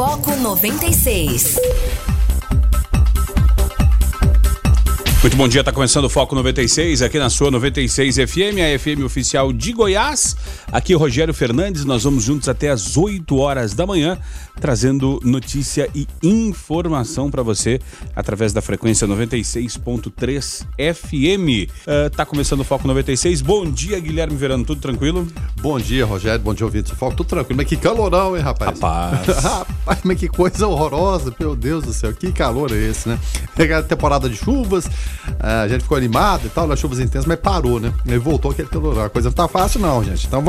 Foco 96. Muito bom dia, está começando o Foco 96 aqui na sua 96 FM, a FM oficial de Goiás. Aqui é o Rogério Fernandes, nós vamos juntos até as 8 horas da manhã, trazendo notícia e informação para você através da frequência 96.3 FM. Está começando o Foco 96. Bom dia, Guilherme Verano, tudo tranquilo? Bom dia, Rogério, bom dia, ouvintes do Foco, tudo tranquilo. Mas que calorão, hein, rapaz? Rapaz, mas que coisa horrorosa, meu Deus do céu, que calor é esse, né? Pegar a temporada de chuvas. A gente ficou animado e tal, nas chuvas intensas, mas parou, né? E voltou aquele calor. A coisa não tá fácil não, gente. Então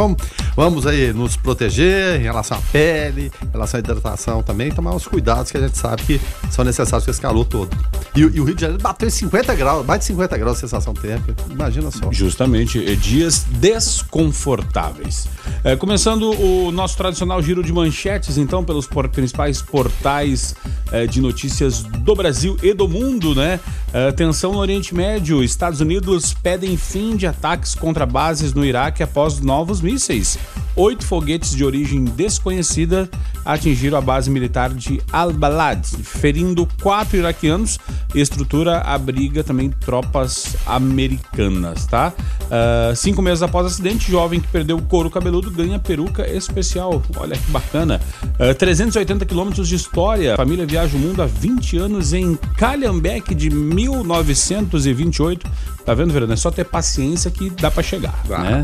vamos aí nos proteger em relação à pele, em relação à hidratação também, tomar uns cuidados que a gente sabe que são necessários com esse calor todo. E o Rio de Janeiro bateu 50 graus, mais de 50 graus de sensação térmica. Imagina só. Justamente, dias desconfortáveis. Começando o nosso tradicional giro de manchetes, então, pelos principais portais de notícias do Brasil e do mundo, né? Atenção no Oriente Médio, Estados Unidos pedem fim de ataques contra bases no Iraque após novos mísseis. 8 foguetes de origem desconhecida atingiram a base militar de Al-Balad, ferindo 4 iraquianos. Estrutura abriga também tropas americanas, tá? 5 meses após o acidente, jovem que perdeu o couro cabeludo ganha peruca especial. Olha que bacana. 380 quilômetros de história. Família viaja o mundo há 20 anos em Calhambeque de 1928. Tá vendo, Verano? É só ter paciência que dá pra chegar, né?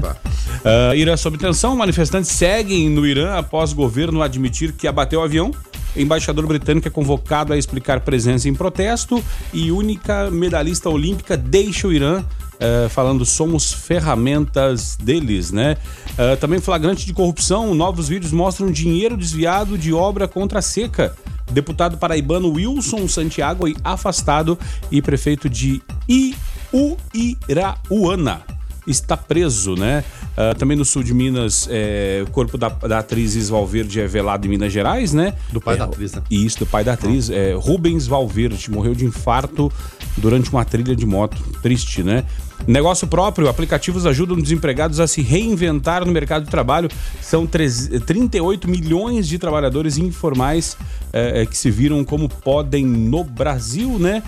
Irã sob tensão. Manifestantes seguem no Irã após governo admitir que abateu o avião. Embaixador britânico é convocado a explicar presença em protesto e única medalhista olímpica deixa o Irã, falando somos ferramentas deles, né? Também flagrante de corrupção, novos vídeos mostram dinheiro desviado de obra contra a seca. Deputado paraibano Wilson Santiago é afastado e prefeito de Uirauana está preso, né? Também no sul de Minas, o corpo da atriz Is Valverde é velado em Minas Gerais, né? Do pai da atriz, né? Isso, do pai da atriz. Rubens Valverde morreu de infarto durante uma trilha de moto. Triste, né? Negócio próprio, aplicativos ajudam desempregados a se reinventar no mercado de trabalho. São 38 milhões de trabalhadores informais que se viram como podem no Brasil, né?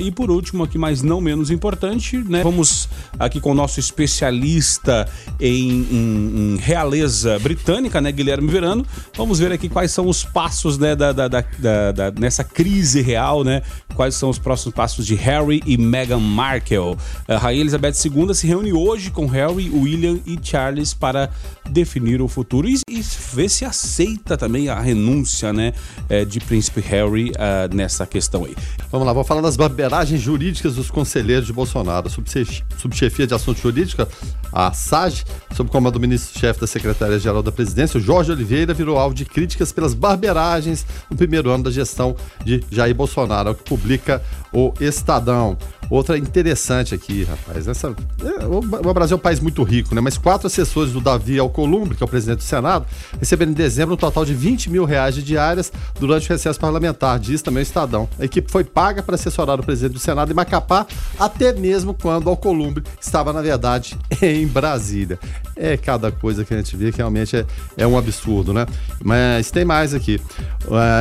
E por último, aqui mas não menos importante, né? Vamos aqui com o nosso especialista em realeza britânica, né? Guilherme Verano. Vamos ver aqui quais são os passos, né? Nessa crise real, né? Quais são os próximos passos de Harry e Meghan Markle. A Elizabeth II se reúne hoje com Harry, William e Charles para definir o futuro e ver se aceita também a renúncia, né, de Príncipe Harry nessa questão aí. Vamos lá, vou falar das barbeiragens jurídicas dos conselheiros de Bolsonaro. Subchefia de Assuntos Jurídicos, a SAG, sob o comando do ministro-chefe da Secretaria-Geral da Presidência, o Jorge Oliveira, virou alvo de críticas pelas barbeiragens no primeiro ano da gestão de Jair Bolsonaro, que publica o Estadão. Outra interessante aqui, rapaz, o Brasil é um país muito rico, né? Mas 4 assessores do Davi Alcolumbre, que é o presidente do Senado, receberam em dezembro um total de R$20 mil de diárias durante o recesso parlamentar, diz também o Estadão. A equipe foi paga para assessorar o presidente do Senado em Macapá, até mesmo quando Alcolumbre estava, na verdade, em Brasília. É cada coisa que a gente vê que realmente é um absurdo, né? Mas tem mais aqui.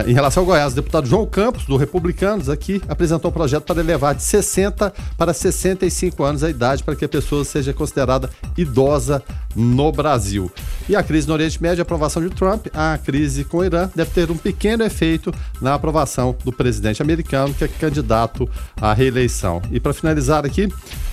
Em relação ao Goiás, o deputado João Campos, do Republicanos, aqui apresentou um projeto para elevar de 60 para 65 anos a idade para que a pessoa seja considerada idosa no Brasil. E a crise no Oriente Médio, a aprovação de Trump, a crise com o Irã deve ter um pequeno efeito na aprovação do presidente americano, que é candidato à reeleição. E para finalizar aqui,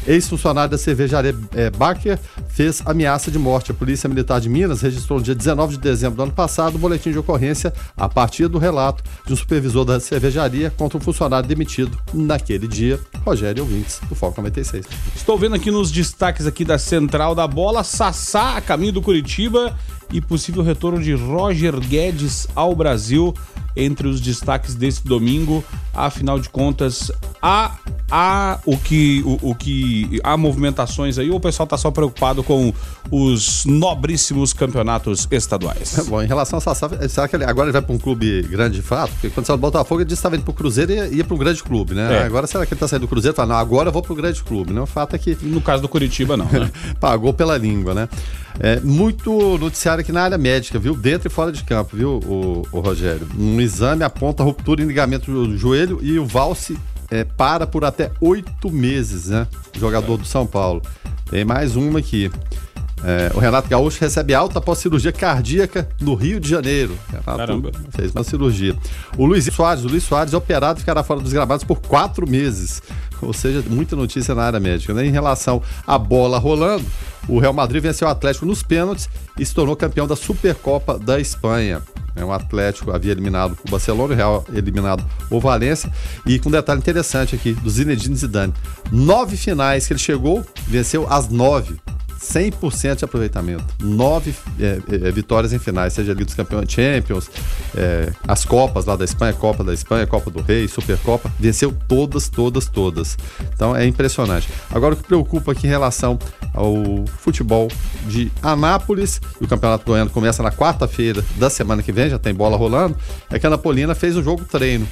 ex-funcionário da cervejaria Baker fez ameaça de morte. A Polícia Militar de Minas registrou no dia 19 de dezembro do ano passado um boletim de ocorrência a partir do relato de um supervisor da cervejaria contra um funcionário demitido naquele dia. Rogério ouvintes do Foco 96. Estou vendo aqui nos destaques aqui da Central da Bola, Sassá a caminho do Curitiba e possível retorno de Roger Guedes ao Brasil entre os destaques desse domingo. Afinal de contas, há movimentações aí, ou o pessoal tá só preocupado com os nobríssimos campeonatos estaduais? Bom, em relação a Sassá, será que agora ele vai para um clube grande de fato? Porque quando saiu do Botafogo, ele disse que estava indo pro Cruzeiro e ia para um grande clube, né? É. Agora será que ele tá saindo do Cruzeiro? Fala, não, agora eu vou pro grande clube, né? O fato é que... No caso do Curitiba, não, né? Pagou pela língua, né? Muito noticiário aqui na área médica, viu? Dentro e fora de campo, viu, o Rogério? exame aponta ruptura em ligamento do joelho e o Valse para por até 8 meses, né? Jogador do São Paulo. Tem mais uma aqui. O Renato Gaúcho recebe alta após cirurgia cardíaca no Rio de Janeiro. Renato fez uma cirurgia. O Luiz Suárez é operado e ficará fora dos gramados por 4 meses. Ou seja, muita notícia na área médica, né? Em relação à bola rolando, o Real Madrid venceu o Atlético nos pênaltis e se tornou campeão da Supercopa da Espanha. O Atlético havia eliminado o Barcelona, o Real eliminado o Valência. E com um detalhe interessante aqui, do Zinedine Zidane. 9 finais que ele chegou, venceu as 9. 100% de aproveitamento, 9 vitórias em finais, seja Liga dos Campeões, Champions, as Copas lá da Espanha, Copa da Espanha, Copa do Rei, Supercopa, venceu todas. Então é impressionante. Agora o que preocupa aqui em relação ao futebol de Anápolis, e o Campeonato Goiano começa na quarta-feira da semana que vem, já tem bola rolando, é que a Anapolina fez um jogo treino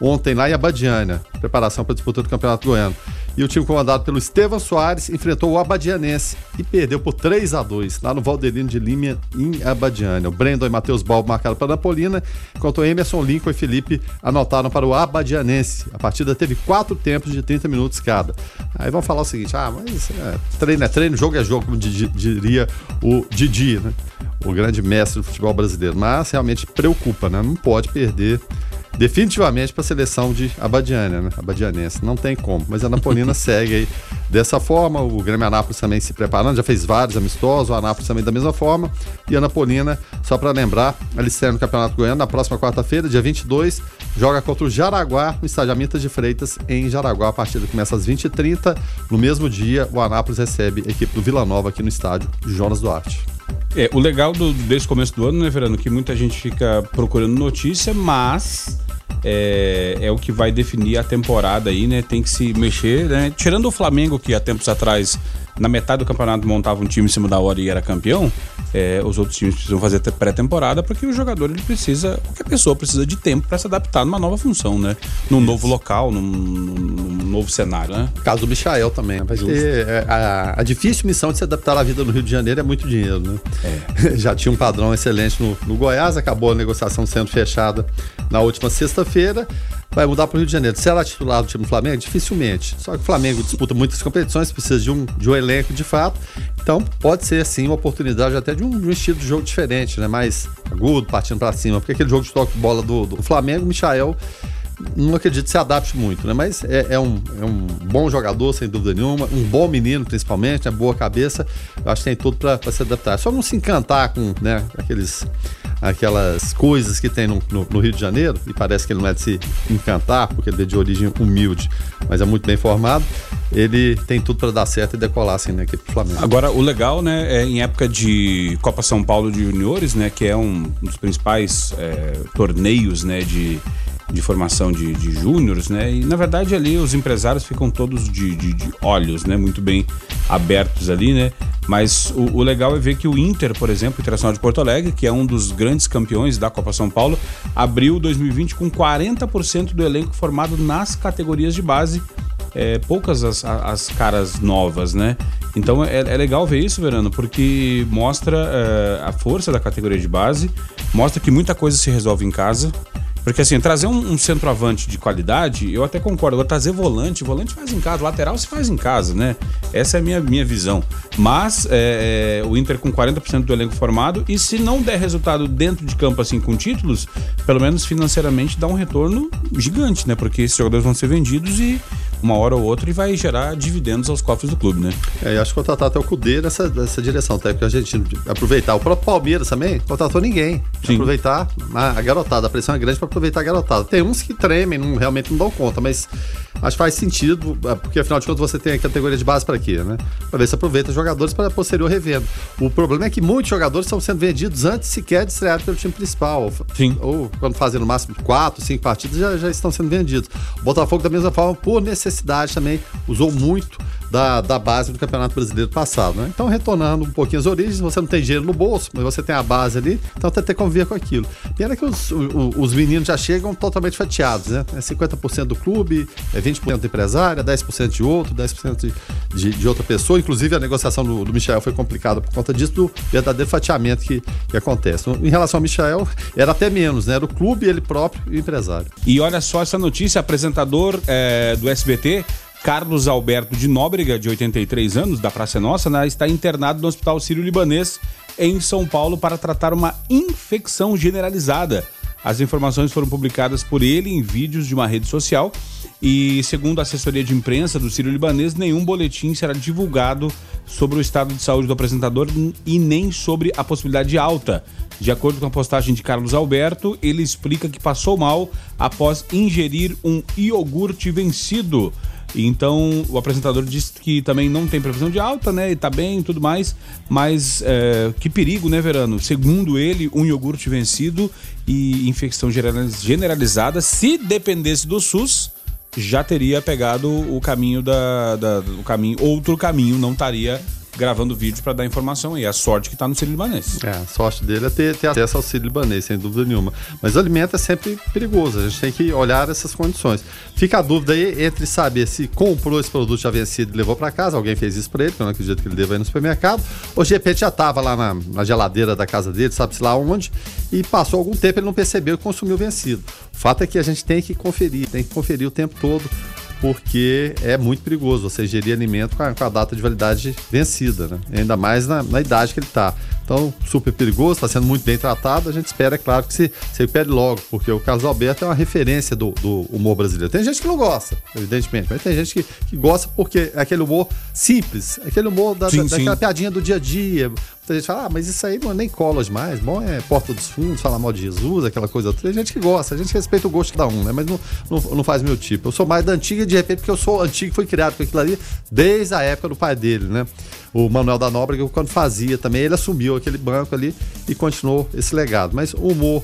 ontem lá em Abadiânia, preparação para a disputa do Campeonato Goiano. E o time comandado pelo Estevam Soares enfrentou o Abadianense e perdeu por 3-2 lá no Valdelino de Lima, em Abadiânia. O Brendon e Matheus Balbo marcaram para a Anapolina, enquanto Emerson, Lincoln e Felipe anotaram para o Abadianense. A partida teve 4 tempos de 30 minutos cada. Aí vão falar o seguinte, mas treino é treino, jogo é jogo, como diria o Didi, né? O grande mestre do futebol brasileiro. Mas realmente preocupa, né? Não pode perder definitivamente para a seleção de Abadiânia, né? Abadianense, não tem como, mas a Anapolina segue aí dessa forma, o Grêmio Anápolis também se preparando, já fez vários amistosos, o Anápolis também da mesma forma, e a Anapolina, só para lembrar, alicerna no Campeonato Goiano na próxima quarta-feira, dia 22, joga contra o Jaraguá, no estádio Amintas de Freitas, em Jaraguá. A partida começa às 20h30, no mesmo dia o Anápolis recebe a equipe do Vila Nova aqui no estádio Jonas Duarte. O legal desse começo do ano, né, Verano, que muita gente fica procurando notícia, mas é o que vai definir a temporada aí, né? Tem que se mexer, né? Tirando o Flamengo, que há tempos atrás, na metade do campeonato, montava um time em cima da hora e era campeão, os outros times precisam fazer pré-temporada, porque o jogador, qualquer pessoa precisa de tempo para se adaptar numa nova função, né? Num novo local, num novo cenário, né? Caso do Michael também, vai ter a difícil missão de se adaptar à vida no Rio de Janeiro, é muito dinheiro, né? Já tinha um padrão excelente no Goiás, acabou a negociação sendo fechada na última sexta-feira. Vai mudar para o Rio de Janeiro. Será titular do time do Flamengo? Dificilmente. Só que o Flamengo disputa muitas competições, precisa de um elenco de fato. Então pode ser sim uma oportunidade até de um estilo de jogo diferente, né? Mais agudo, partindo para cima. Porque aquele jogo de toque de bola do Flamengo, o Michael, não acredito que se adapte muito, né? Mas é um bom jogador, sem dúvida nenhuma. Um bom menino, principalmente, né? Boa cabeça. Eu acho que tem tudo para se adaptar. Só não se encantar com, né, aquelas coisas que tem no Rio de Janeiro. E parece que ele não é de se encantar, porque ele é de origem humilde, mas é muito bem formado. Ele tem tudo para dar certo e decolar assim na equipe do Flamengo. Agora, o legal, né, é em época de Copa São Paulo de Juniores, né, que é um dos principais torneios, né, de formação de júniores, né? E na verdade ali os empresários ficam todos de olhos, né? Muito bem abertos ali, né? Mas o legal é ver que o Inter, por exemplo, o Internacional de Porto Alegre, que é um dos grandes campeões da Copa São Paulo, abriu 2020 com 40% do elenco formado nas categorias de base. Poucas as caras novas, né? Então é legal ver isso, Verano, porque mostra a força da categoria de base, mostra que muita coisa se resolve em casa. Porque assim, trazer um centroavante de qualidade, eu até concordo. Agora, trazer volante faz em casa, lateral se faz em casa, né? Essa é a minha visão. Mas o Inter com 40% do elenco formado, e se não der resultado dentro de campo assim com títulos, pelo menos financeiramente dá um retorno gigante, né? Porque esses jogadores vão ser vendidos e uma hora ou outra e vai gerar dividendos aos cofres do clube, né? Eu acho que contratar até o Cudê nessa direção, até porque a gente aproveitar. O próprio Palmeiras também contratou ninguém. Sim. Aproveitar a garotada, a pressão é grande para aproveitar a garotada. Tem uns que tremem, realmente não dão conta, mas acho que faz sentido, porque afinal de contas você tem a categoria de base para quê, né? Para ver se aproveita jogadores para posterior revenda. O problema é que muitos jogadores estão sendo vendidos antes sequer de estrear pelo time principal. Sim. Ou quando fazem no máximo 4, 5 partidas já estão sendo vendidos. O Botafogo da mesma forma, por necessidade também, usou muito da base do Campeonato Brasileiro passado, né? Então, retornando um pouquinho às origens, você não tem dinheiro no bolso, mas você tem a base ali, então até ter conviver com aquilo. Pena que os meninos já chegam totalmente fatiados, né? É 50% do clube, é 20% do empresário, é 10% de outro, 10% de outra pessoa. Inclusive, a negociação do Michael foi complicada por conta disso, do verdadeiro fatiamento que acontece. Em relação ao Michael, era até menos, né? Era o clube, ele próprio e o empresário. E olha só essa notícia, apresentador do SBT, Carlos Alberto de Nóbrega, de 83 anos, da Praça Nossa, está internado no Hospital Sírio-Libanês, em São Paulo, para tratar uma infecção generalizada. As informações foram publicadas por ele em vídeos de uma rede social e, segundo a assessoria de imprensa do Sírio-Libanês, nenhum boletim será divulgado sobre o estado de saúde do apresentador e nem sobre a possibilidade de alta. De acordo com a postagem de Carlos Alberto, ele explica que passou mal após ingerir um iogurte vencido. Então, o apresentador disse que também não tem previsão de alta, né? E tá bem e tudo mais, mas que perigo, né, Verano? Segundo ele, um iogurte vencido e infecção generalizada, se dependesse do SUS, já teria pegado o caminho outro caminho, não estaria gravando vídeo para dar informação aí. A sorte que está no Sírio-Libanês. A sorte dele é ter acesso ao Sírio-Libanês, sem dúvida nenhuma. Mas o alimento é sempre perigoso, a gente tem que olhar essas condições. Fica a dúvida aí entre saber se comprou esse produto já vencido e levou para casa, alguém fez isso para ele, que eu não acredito que ele deva ir no supermercado, ou de repente já estava lá na geladeira da casa dele, sabe-se lá onde, e passou algum tempo, ele não percebeu e consumiu vencido. O fato é que a gente tem que conferir o tempo todo, porque é muito perigoso você ingerir alimento com a data de validade vencida, né? Ainda mais na idade que ele está. Então, super perigoso, está sendo muito bem tratado, a gente espera, é claro, que se recupere logo, porque o Carlos Alberto é uma referência do humor brasileiro. Tem gente que não gosta, evidentemente, mas tem gente que gosta porque é aquele humor simples, aquele humor daquela piadinha do dia a dia. Tem gente que fala, mas isso aí não é nem college mais, bom é Porta dos Fundos, falar mal de Jesus, aquela coisa. Tem gente que gosta, a gente respeita o gosto de cada um, né? Mas não faz meu tipo. Eu sou mais da antiga, de repente, porque eu sou antigo, fui criado com aquilo ali desde a época do pai dele, né? O Manuel da Nóbrega, quando fazia também, ele assumiu aquele banco ali e continuou esse legado. Mas o humor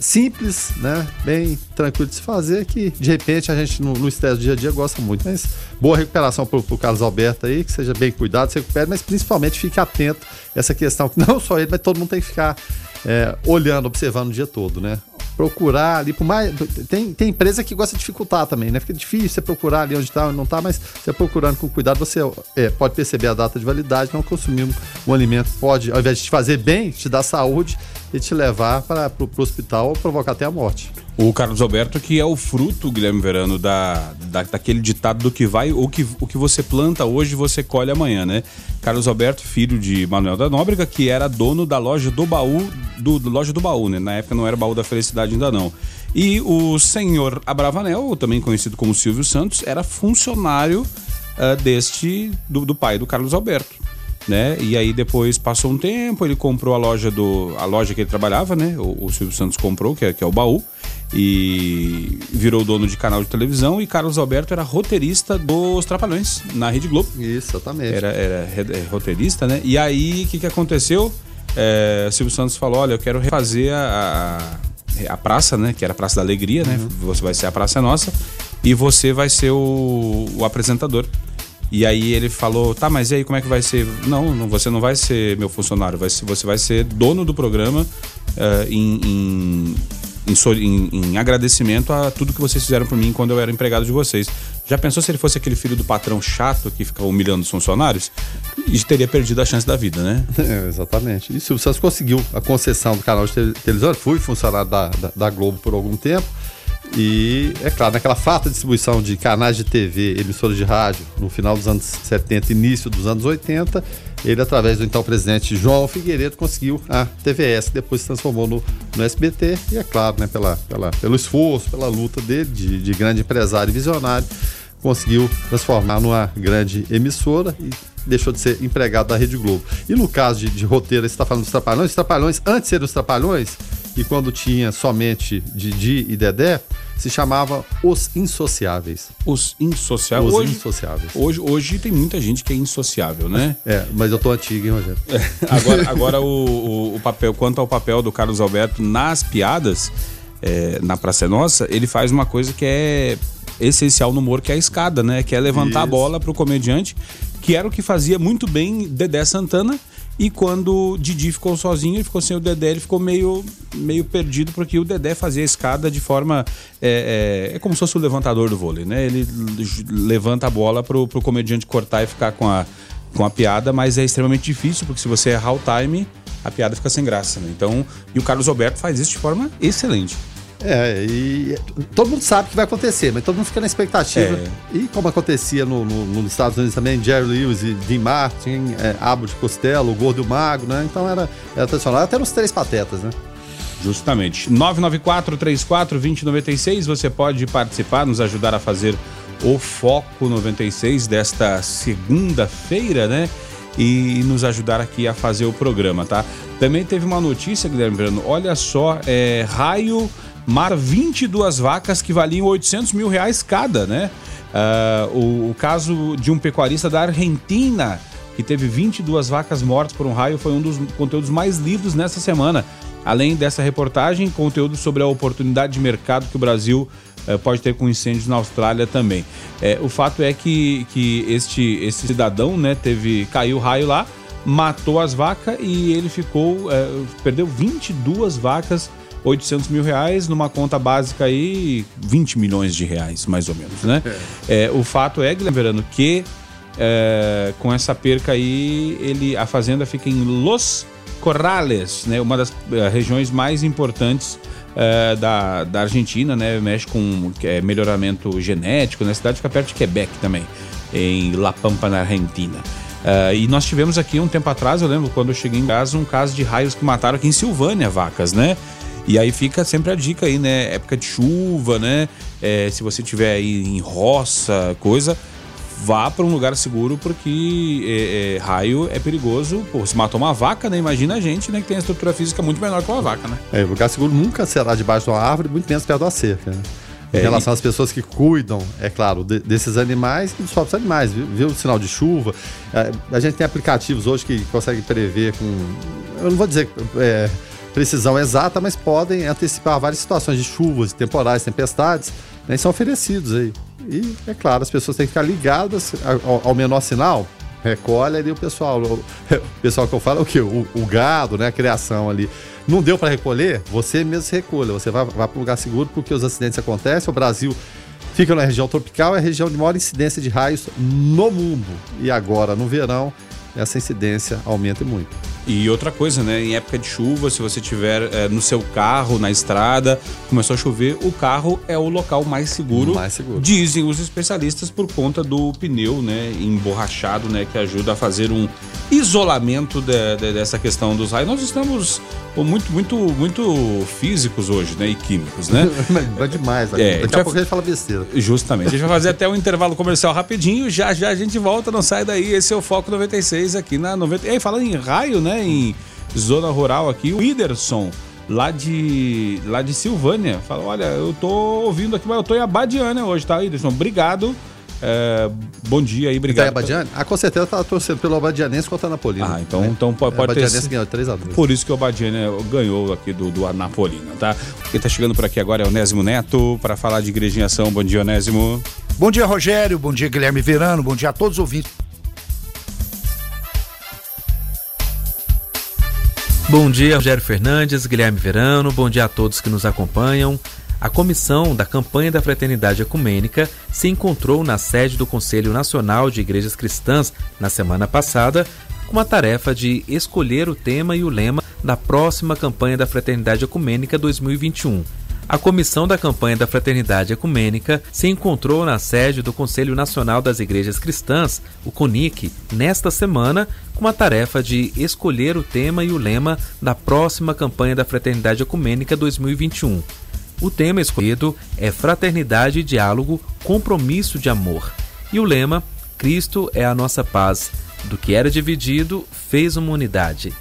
simples, né? Bem tranquilo de se fazer, que de repente a gente no estresse do dia a dia gosta muito. Mas boa recuperação pro Carlos Alberto aí, que seja bem cuidado, se recupere, mas principalmente fique atento a essa questão, que não só ele, mas todo mundo tem que ficar olhando, observando o dia todo, né? Procurar ali, por mais. Tem empresa que gosta de dificultar também, né? Fica difícil você procurar ali onde está, onde não está, mas você procurando com cuidado, você pode perceber a data de validade, não consumir um alimento pode, ao invés de te fazer bem, te dar saúde e te levar para o hospital ou provocar até a morte. O Carlos Alberto, que é o fruto, Guilherme Verano, daquele ditado do que vai, ou o que você planta hoje, você colhe amanhã, né? Carlos Alberto, filho de Manuel da Nóbrega, que era dono da loja do baú, loja do baú, né? Na época não era baú da felicidade ainda não. E o senhor Abravanel, também conhecido como Silvio Santos, era funcionário do pai do Carlos Alberto, né? E aí depois passou um tempo, ele comprou a loja que ele trabalhava, né? O Silvio Santos comprou, que é o baú, e virou dono de canal de televisão, e Carlos Alberto era roteirista dos Trapalhões, na Rede Globo. Isso, exatamente. Era roteirista, né? E aí, o que aconteceu? Silvio Santos falou, olha, eu quero refazer a praça, né? Que era a Praça da Alegria, né? Uhum. Você vai ser a Praça Nossa e você vai ser o apresentador. E aí ele falou, tá, mas e aí como é que vai ser? Não, você não vai ser meu funcionário, você vai ser dono do programa em agradecimento a tudo que vocês fizeram por mim quando eu era empregado de vocês. Já pensou se ele fosse aquele filho do patrão chato que fica humilhando os funcionários? E teria perdido a chance da vida, né? Exatamente. E Silvio Santos conseguiu a concessão do canal de televisão, fui funcionário da Globo por algum tempo. E, é claro, naquela farta distribuição de canais de TV, emissoras de rádio, no final dos anos 70, início dos anos 80, ele, através do então presidente João Figueiredo, conseguiu a TVS, que depois se transformou no SBT. E, é claro, né, pelo esforço, pela luta dele, de grande empresário e visionário, conseguiu transformar numa grande emissora e deixou de ser empregado da Rede Globo. E no caso de roteiro, você está falando dos Trapalhões. Os Trapalhões, antes de ser os Trapalhões, e quando tinha somente Didi e Dedé, se chamava Os Insociáveis. Os Insociáveis? Os Insociáveis. Hoje tem muita gente que é insociável, né? Mas eu tô antigo, hein, Rogério? Agora o papel, quanto ao papel do Carlos Alberto nas piadas, na Praça Nossa, ele faz uma coisa que é essencial no humor, que é a escada, né? Que é levantar a bola pro comediante, que era o que fazia muito bem Dedé Santana. E quando o Didi ficou sozinho, ele ficou sem o Dedé, ele ficou meio perdido, porque o Dedé fazia a escada de forma... É como se fosse o levantador do vôlei, né? Ele levanta a bola pro comediante cortar e ficar com a piada, mas é extremamente difícil, porque se você errar o time, a piada fica sem graça, né? Então, e o Carlos Alberto faz isso de forma excelente. E todo mundo sabe o que vai acontecer, mas todo mundo fica na expectativa. E como acontecia nos Estados Unidos também, Jerry Lewis e Dean Martin, Abo de Costello, o Gordo Mago, né? Então era tradicional, até nos Três Patetas, né? Justamente. 994-34-2096, você pode participar, nos ajudar a fazer o Foco 96 desta segunda-feira, né? E nos ajudar aqui a fazer o programa, tá? Também teve uma notícia, Guilherme Verano, olha só, raio... Mar 22 vacas que valiam R$800 mil cada, né? O caso de um pecuarista da Argentina que teve 22 vacas mortas por um raio foi um dos conteúdos mais lidos nessa semana. Além dessa reportagem, conteúdo sobre a oportunidade de mercado que o Brasil pode ter com incêndios na Austrália também. O fato é que este cidadão, né, caiu o raio lá, matou as vacas e ele perdeu 22 vacas, R$800 mil, numa conta básica aí, R$20 milhões, mais ou menos, né? O fato é, Guilherme Verano, que com essa perca aí, a fazenda fica em Los Corrales, né? Uma das regiões mais importantes da Argentina, né? Mexe com melhoramento genético, né? A cidade fica perto de Quebec também, em La Pampa, na Argentina. E nós tivemos aqui um tempo atrás, eu lembro, quando eu cheguei em casa, um caso de raios que mataram aqui em Silvânia vacas, né? E aí fica sempre a dica aí, né? Época de chuva, né? Se você tiver aí em roça, coisa, vá para um lugar seguro, porque raio é perigoso. Pô, se matou uma vaca, né? Imagina a gente, né? Que tem a estrutura física muito menor que uma vaca, né? O lugar seguro nunca será debaixo de uma árvore, muito menos perto da cerca, né? Em relação às pessoas que cuidam, é claro, desses animais e dos próprios animais, viu o sinal de chuva. A gente tem aplicativos hoje que conseguem prever com... Eu não vou dizer... precisão exata, mas podem antecipar várias situações de chuvas, temporais, tempestades, né, e são oferecidos aí. E, é claro, as pessoas têm que ficar ligadas ao menor sinal, recolhe ali o pessoal. O pessoal que eu falo é o quê? O gado, né? A criação ali. Não deu para recolher? Você mesmo se recolha, você vai para um lugar seguro, porque os acidentes acontecem. O Brasil fica na região tropical, é a região de maior incidência de raios no mundo. E agora, no verão, essa incidência aumenta muito. E outra coisa, né? Em época de chuva, se você tiver no seu carro, na estrada, começou a chover, o carro é o local mais seguro. Mais seguro. Dizem os especialistas, por conta do pneu, né? Emborrachado, né? Que ajuda a fazer um isolamento dessa questão dos raios. Nós estamos muito, muito, muito físicos hoje, né? E químicos, né? É demais. Daqui a pouco a gente fala besteira. Justamente. A gente vai fazer até um intervalo comercial rapidinho. Já, já a gente volta. Não sai daí. Esse é o Foco 96 aqui na 90. E aí, falando em raio, né? Em zona rural aqui, o Whindersson, lá de Silvânia, fala: olha, eu tô ouvindo aqui, mas eu tô em Abadiânia hoje, tá, Whindersson? Obrigado. Bom dia aí, obrigado. Tá em Abadiânia? Com certeza tá torcendo pelo Abadianense contra a Anapolina. Então pode Abadianense ter. Abadianense ganhou 3-2. Por isso que o Abadiânia ganhou aqui do Anapolina, tá? Quem tá chegando por aqui agora é o Onésimo Neto para falar de Igrejinha Ação. Bom dia, Onésimo. Bom dia, Rogério. Bom dia, Guilherme Verano. Bom dia a todos os ouvintes. Bom dia, Rogério Fernandes, Guilherme Verano, bom dia a todos que nos acompanham. A comissão da campanha da Fraternidade Ecumênica se encontrou na sede do Conselho Nacional de Igrejas Cristãs na semana passada, com a tarefa de escolher o tema e o lema da próxima campanha da Fraternidade Ecumênica 2021. A comissão da campanha da Fraternidade Ecumênica se encontrou na sede do Conselho Nacional das Igrejas Cristãs, o CONIC, nesta semana, com a tarefa de escolher o tema e o lema da próxima campanha da Fraternidade Ecumênica 2021. O tema escolhido é Fraternidade e Diálogo, Compromisso de Amor. E o lema, Cristo é a nossa paz. Do que era dividido, fez uma unidade.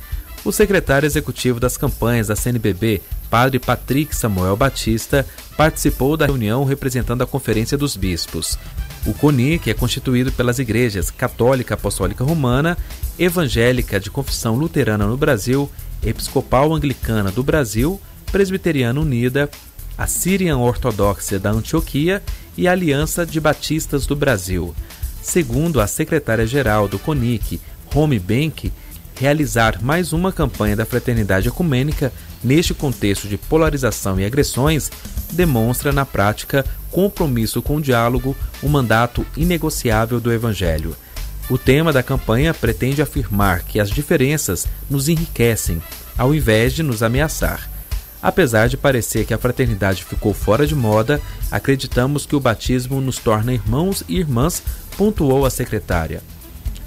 O secretário executivo das campanhas da CNBB, Padre Patrick Samuel Batista, participou da reunião representando a Conferência dos Bispos. O CONIC é constituído pelas igrejas Católica Apostólica Romana, Evangélica de Confissão Luterana no Brasil, Episcopal Anglicana do Brasil, Presbiteriana Unida, a Síria Ortodoxa da Antioquia e a Aliança de Batistas do Brasil. Segundo a secretária-geral do CONIC, Romy Benck, realizar mais uma campanha da fraternidade ecumênica neste contexto de polarização e agressões demonstra, na prática, compromisso com o diálogo, um mandato inegociável do Evangelho. O tema da campanha pretende afirmar que as diferenças nos enriquecem, ao invés de nos ameaçar. Apesar de parecer que a fraternidade ficou fora de moda, acreditamos que o batismo nos torna irmãos e irmãs, pontuou a secretária.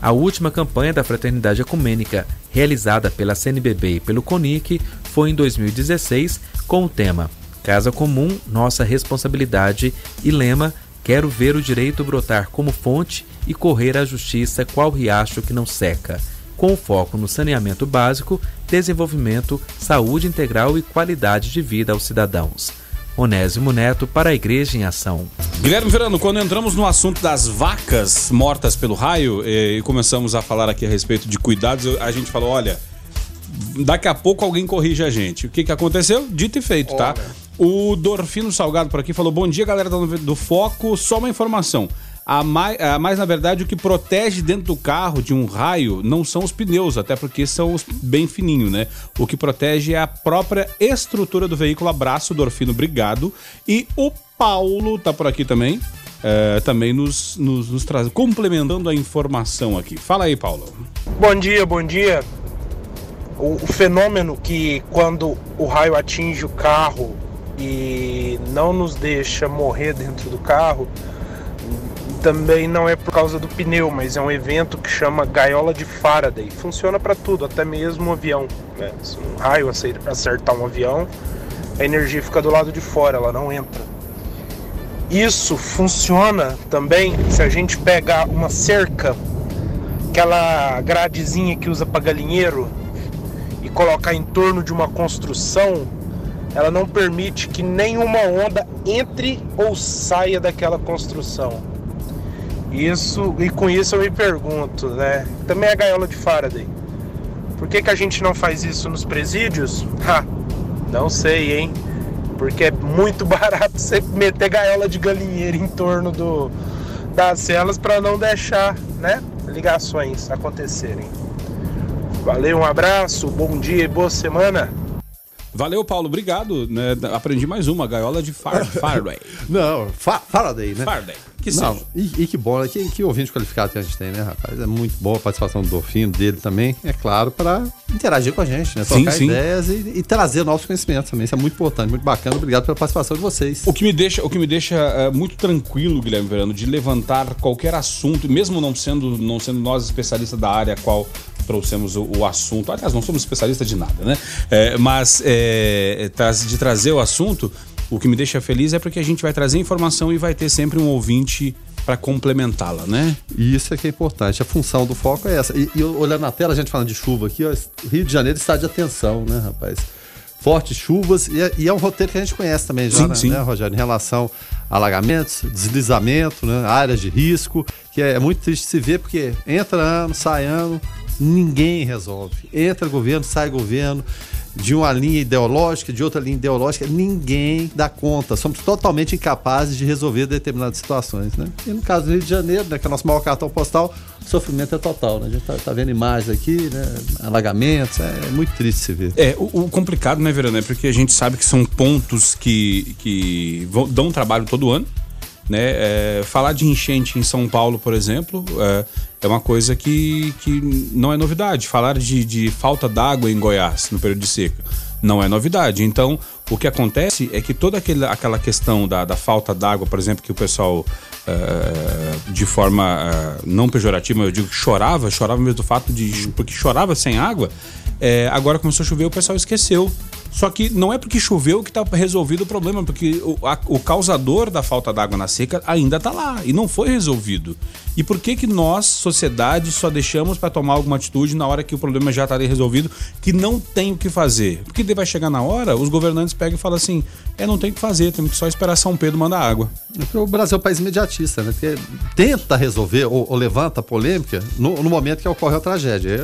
A última campanha da Fraternidade Ecumênica, realizada pela CNBB e pelo CONIC, foi em 2016, com o tema Casa Comum, Nossa Responsabilidade e lema Quero ver o direito brotar como fonte e correr à justiça qual riacho que não seca, com foco no saneamento básico, desenvolvimento, saúde integral e qualidade de vida aos cidadãos. Onésimo Neto para a Igreja em Ação. Guilherme Verano, quando entramos no assunto das vacas mortas pelo raio e começamos a falar aqui a respeito de cuidados, a gente falou, olha, daqui a pouco alguém corrige a gente. O que que aconteceu? Dito e feito, tá? O Dorfino Salgado por aqui falou, bom dia galera do Foco, só uma informação. Mas, na verdade, o que protege dentro do carro de um raio não são os pneus, até porque são os bem fininhos, né? O que protege é a própria estrutura do veículo. Abraço, Dorfino, obrigado. E o Paulo tá por aqui também, também nos traz, complementando a informação aqui. Fala aí, Paulo. Bom dia. O fenômeno que quando o raio atinge o carro e não nos deixa morrer dentro do carro... também não é por causa do pneu, mas é um evento que chama gaiola de Faraday. Funciona para tudo, até mesmo um avião, né? Se um raio acertar um avião, a energia fica do lado de fora, ela não entra. Isso funciona também se a gente pegar uma cerca, aquela gradezinha que usa para galinheiro, e colocar em torno de uma construção. Ela não permite que nenhuma onda entre ou saia daquela construção. Isso, e com isso eu me pergunto, né? Também é a gaiola de Faraday. Por que a gente não faz isso nos presídios? Não sei, hein? Porque é muito barato você meter gaiola de galinheiro em torno das celas para não deixar, né, ligações acontecerem. Valeu, um abraço, bom dia e boa semana. Valeu, Paulo, obrigado, né? Aprendi mais uma, gaiola de Faraday. Não, Faraday, né? Faraday. Que não, e que bola, que ouvinte qualificado que a gente tem, né, rapaz? É muito boa a participação do Dolfino, dele também, é claro, para interagir com a gente, né? Trocar ideias e trazer novos conhecimentos também. Isso é muito importante, muito bacana. Obrigado pela participação de vocês. O que me deixa muito tranquilo, Guilherme Verano, de levantar qualquer assunto, mesmo não sendo nós especialistas da área a qual trouxemos o assunto. Aliás, não somos especialistas de nada, né? Mas de trazer o assunto... O que me deixa feliz é porque a gente vai trazer informação e vai ter sempre um ouvinte para complementá-la, né? Isso é que é importante. A função do Foco é essa. E olhando na tela, a gente falando de chuva aqui, ó, Rio de Janeiro está de atenção, né, rapaz? Fortes chuvas e é um roteiro que a gente conhece também já, sim. Né, Rogério? Em relação a alagamentos, deslizamento, né, áreas de risco, que é muito triste se ver porque entra ano, sai ano, ninguém resolve. Entra governo, sai governo. De uma linha ideológica, de outra linha ideológica, ninguém dá conta. Somos totalmente incapazes de resolver determinadas situações, né? E no caso do Rio de Janeiro, né, que é o nosso maior cartão postal, o sofrimento é total, né? A gente tá vendo imagens aqui, né? Alagamentos, é muito triste se ver. O complicado, né, Verano, é porque a gente sabe que são pontos que dão trabalho todo ano, né? Falar de enchente em São Paulo, por exemplo, é uma coisa que não é novidade. Falar de falta d'água em Goiás no período de seca não é novidade. Então, o que acontece é que toda aquela questão da falta d'água, por exemplo, que o pessoal, de forma não pejorativa, eu digo que chorava mesmo do fato de... Porque chorava sem água, agora começou a chover, o pessoal esqueceu. Só que não é porque choveu que está resolvido o problema, porque o causador da falta d'água na seca ainda está lá e não foi resolvido. E por que nós, sociedade, só deixamos para tomar alguma atitude na hora que o problema já está resolvido, que não tem o que fazer? Porque daí vai chegar na hora, os governantes pegam e falam assim, não tem o que fazer, temos que só esperar São Pedro mandar água. O Brasil é um país imediatista, né? Porque tenta resolver ou levanta a polêmica no momento que ocorre a tragédia.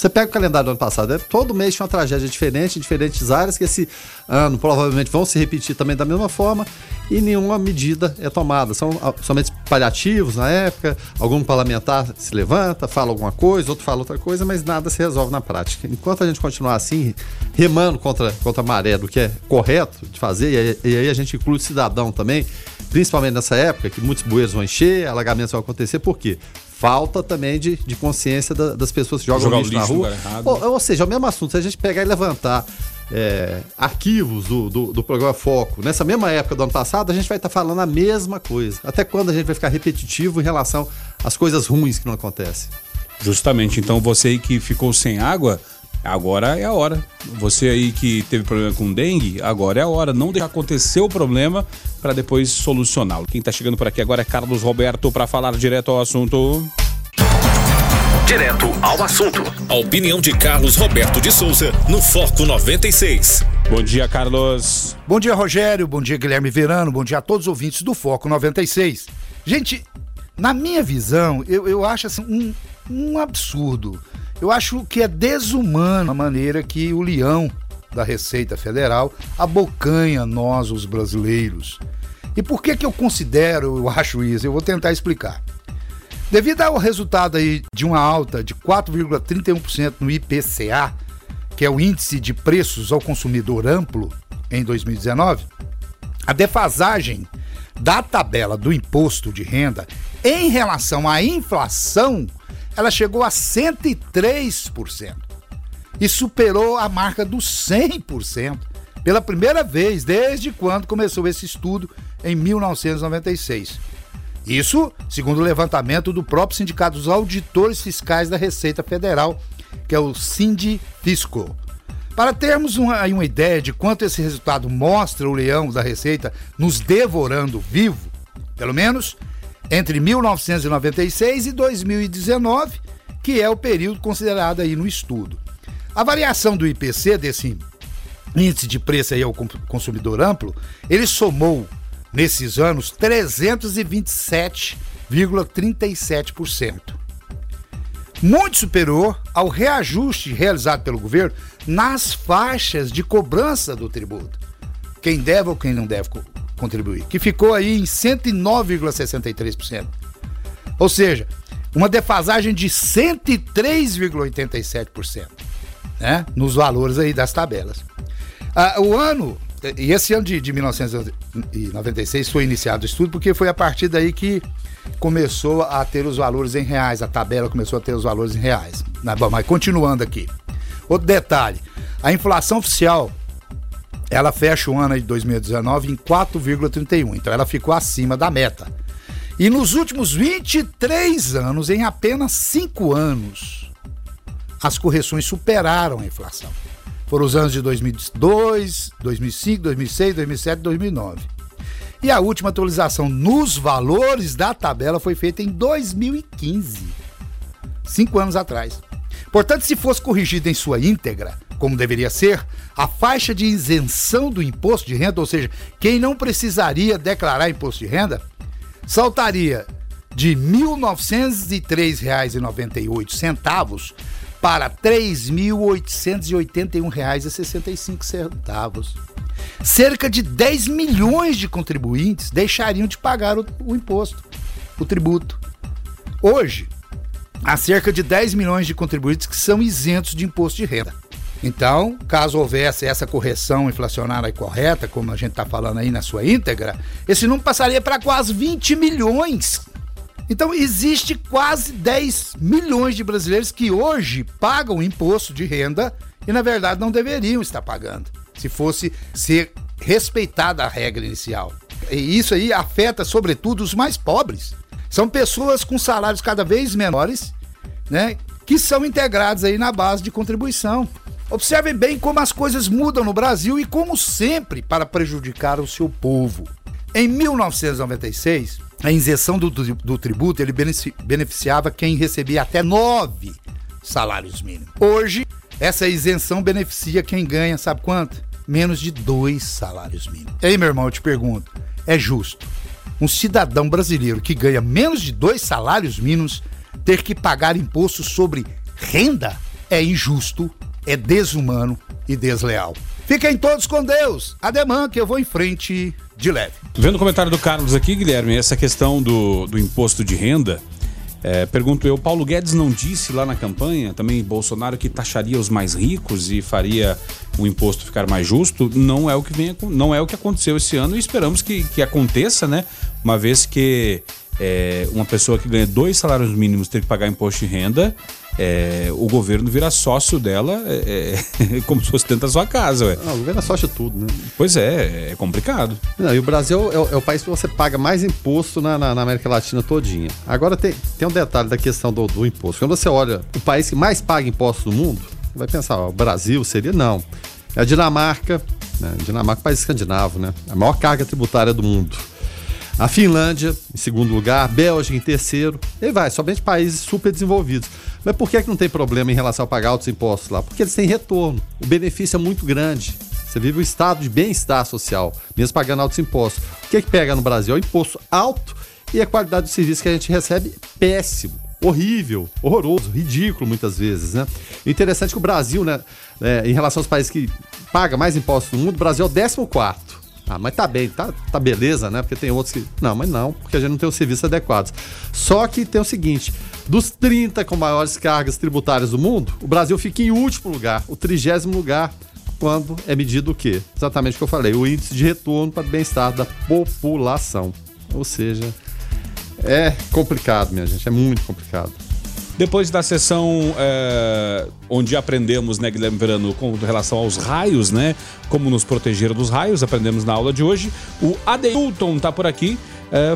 Você pega o calendário do ano passado, todo mês tinha uma tragédia diferente, em diferentes áreas, que esse ano provavelmente vão se repetir também da mesma forma, e nenhuma medida é tomada. São somente paliativos na época, algum parlamentar se levanta, fala alguma coisa, outro fala outra coisa, mas nada se resolve na prática. Enquanto a gente continuar assim, remando contra a maré do que é correto de fazer, e aí a gente inclui o cidadão também, principalmente nessa época, que muitos bueiros vão encher, alagamentos vão acontecer, por quê? Falta também de consciência das pessoas que jogam lixo na rua. Ou seja, é o mesmo assunto. Se a gente pegar e levantar arquivos do programa Foco, nessa mesma época do ano passado, a gente vai estar falando a mesma coisa. Até quando a gente vai ficar repetitivo em relação às coisas ruins que não acontecem? Justamente. Então, você aí que ficou sem água, agora é a hora. Você aí que teve problema com dengue, agora é a hora. Não deixar acontecer o problema para depois solucioná-lo. Quem está chegando por aqui agora é Carlos Roberto para falar direto ao assunto. Direto ao assunto. A opinião de Carlos Roberto de Souza no Foco 96. Bom dia, Carlos. Bom dia, Rogério. Bom dia, Guilherme Verano. Bom dia a todos os ouvintes do Foco 96. Gente, na minha visão, eu acho assim, um absurdo. Eu acho que é desumano a maneira que o leão da Receita Federal abocanha nós, os brasileiros. E por que eu considero, eu acho isso? Eu vou tentar explicar. Devido ao resultado aí de uma alta de 4,31% no IPCA, que é o Índice de Preços ao Consumidor Amplo, em 2019, a defasagem da tabela do imposto de renda em relação à inflação, ela chegou a 103% e superou a marca dos 100% pela primeira vez desde quando começou esse estudo em 1996. Isso segundo o levantamento do próprio Sindicato dos Auditores Fiscais da Receita Federal, que é o Sindifisco. Para termos uma ideia de quanto esse resultado mostra o leão da Receita nos devorando vivo, pelo menos entre 1996 e 2019, que é o período considerado aí no estudo. A variação do IPC, desse índice de preço aí ao consumidor amplo, ele somou, nesses anos, 327,37%. Muito superior ao reajuste realizado pelo governo nas faixas de cobrança do tributo. Quem deve ou quem não deve contribuir, que ficou aí em 109,63%. Ou seja, uma defasagem de 103,87%, né? Nos valores aí das tabelas. Esse ano de 1996 foi iniciado o estudo, porque foi a partir daí que começou a ter os valores em reais, a tabela começou a ter os valores em reais. Mas continuando aqui. Outro detalhe, a inflação oficial, ela fecha o ano de 2019 em 4,31, então ela ficou acima da meta. E nos últimos 23 anos, em apenas 5 anos, as correções superaram a inflação. Foram os anos de 2002, 2005, 2006, 2007, 2009. E a última atualização nos valores da tabela foi feita em 2015, 5 anos atrás. Portanto, se fosse corrigida em sua íntegra, como deveria ser, a faixa de isenção do imposto de renda, ou seja, quem não precisaria declarar imposto de renda, saltaria de R$ 1.903,98 para R$ 3.881,65. Cerca de 10 milhões de contribuintes deixariam de pagar o imposto, o tributo. Hoje, há cerca de 10 milhões de contribuintes que são isentos de imposto de renda. Então, caso houvesse essa correção inflacionária correta, como a gente está falando aí na sua íntegra, esse número passaria para quase 20 milhões. Então, existe quase 10 milhões de brasileiros que hoje pagam imposto de renda e, na verdade, não deveriam estar pagando, se fosse ser respeitada a regra inicial. E isso aí afeta, sobretudo, os mais pobres. São pessoas com salários cada vez menores, né, que são integrados aí na base de contribuição. Observem bem como as coisas mudam no Brasil e como sempre para prejudicar o seu povo. Em 1996, a isenção do tributo ele beneficiava quem recebia até 9 salários mínimos. Hoje, essa isenção beneficia quem ganha, sabe quanto? Menos de 2 salários mínimos. E aí, meu irmão, eu te pergunto, é justo um cidadão brasileiro que ganha menos de 2 salários mínimos ter que pagar imposto sobre renda? é injusto, é desumano e desleal. Fiquem todos com Deus. Ademã, que eu vou em frente de leve. Vendo o comentário do Carlos aqui, Guilherme, essa questão do imposto de renda, pergunto eu, Paulo Guedes não disse lá na campanha, também Bolsonaro, que taxaria os mais ricos e faria o imposto ficar mais justo? Não é o que não é o que aconteceu esse ano e esperamos que aconteça, né? Uma vez que uma pessoa que ganha 2 salários mínimos tem que pagar imposto de renda, o governo vira sócio dela, como se fosse dentro da sua casa. Não, o governo é sócio de tudo, né? Pois é complicado. Não, e o Brasil é o país que você paga mais imposto na América Latina todinha. Agora tem um detalhe da questão do imposto. Quando você olha o país que mais paga imposto do mundo, você vai pensar, o Brasil seria? Não. É a Dinamarca, né? Dinamarca é um país escandinavo, né? A maior carga tributária do mundo. A Finlândia, em segundo lugar, a Bélgica, em terceiro, e vai, somente países super desenvolvidos. Mas por que não tem problema em relação a pagar altos impostos lá? Porque eles têm retorno, o benefício é muito grande. Você vive um estado de bem-estar social, mesmo pagando altos impostos. O que é que pega no Brasil? É o imposto alto e a qualidade do serviço que a gente recebe péssimo, horrível, horroroso, ridículo muitas vezes, né? E interessante que o Brasil, né, em relação aos países que pagam mais impostos no mundo, o Brasil é o 14º. Ah, mas tá bem, tá beleza, né? Porque tem outros que... Não, mas não, porque a gente não tem os serviços adequados. Só que tem o seguinte, dos 30 com maiores cargas tributárias do mundo, o Brasil fica em último lugar, o 30º lugar, quando é medido o quê? Exatamente o que eu falei, o índice de retorno para o bem-estar da população. Ou seja, é complicado, minha gente, é muito complicado. Depois da sessão onde aprendemos, né, Guilherme Verano, com relação aos raios, né, como nos proteger dos raios, aprendemos na aula de hoje. O Adeilton tá por aqui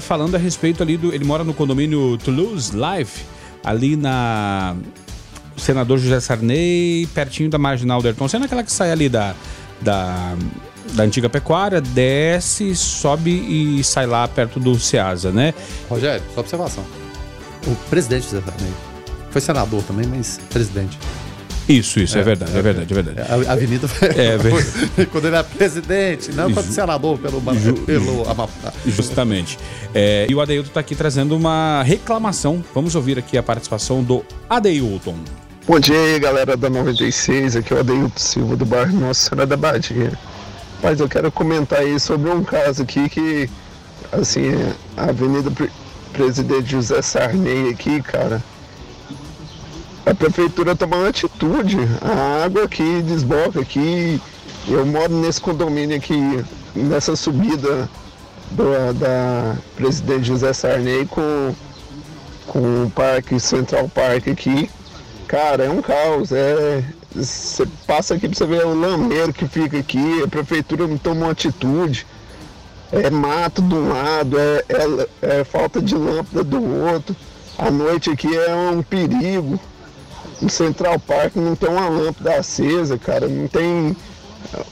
falando a respeito ali do... Ele mora no condomínio Toulouse Life, ali na Senador José Sarney, pertinho da Marginal do Ayrton Senna, aquela que sai ali da antiga pecuária, desce, sobe e sai lá perto do Ceasa, né? Rogério, só observação. O presidente José Sarney foi senador também, mas presidente. Isso, é verdade. A avenida foi... quando ele era presidente, não quando senador pelo Amapá. Justamente. E o Adeilton está aqui trazendo uma reclamação. Vamos ouvir aqui a participação do Adeilton. Bom dia, galera da 96. Aqui é o Adeilton Silva, do bairro Nossa Senhora da Abadiânia. Mas eu quero comentar aí sobre um caso aqui que, assim, a avenida Presidente José Sarney aqui, cara... A prefeitura tomou uma atitude, a água aqui desboca aqui, eu moro nesse condomínio aqui, nessa subida da Presidente José Sarney com o parque, Central Park aqui. Cara, é um caos, você passa aqui pra você ver o lameiro que fica aqui, a prefeitura não toma uma atitude, é mato de um lado, é falta de lâmpada do outro, a noite aqui é um perigo. No Central Park não tem uma lâmpada acesa, cara, não tem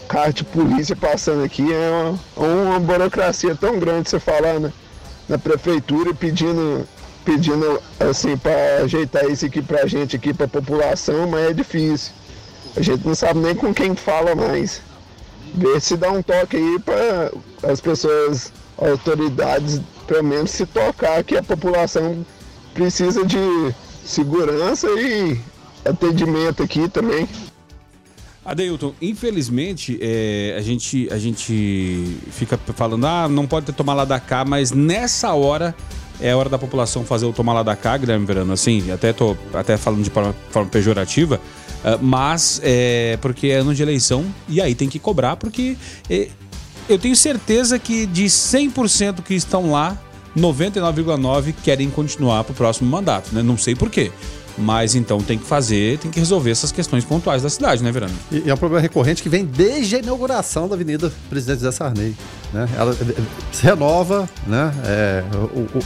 carro de polícia passando aqui, é uma burocracia tão grande você falar na prefeitura pedindo assim para ajeitar isso aqui pra gente aqui, pra população, mas é difícil. A gente não sabe nem com quem fala mais. Vê se dá um toque aí para as pessoas, autoridades, pelo menos se tocar que a população precisa de segurança e atendimento aqui também. Adeilton, infelizmente a gente fica falando, não pode ter tomar lá da cá, mas nessa hora é a hora da população fazer o tomar lá da cá, Guilherme Verano, assim, até falando de forma pejorativa, mas porque é ano de eleição e aí tem que cobrar, porque eu tenho certeza que de 100% que estão lá, 99,9% querem continuar para o próximo mandato, né? Não sei por quê, mas então tem que resolver essas questões pontuais da cidade, né, Verano? E é um problema recorrente que vem desde a inauguração da Avenida Presidente José Sarney, né? Ela se renova, né?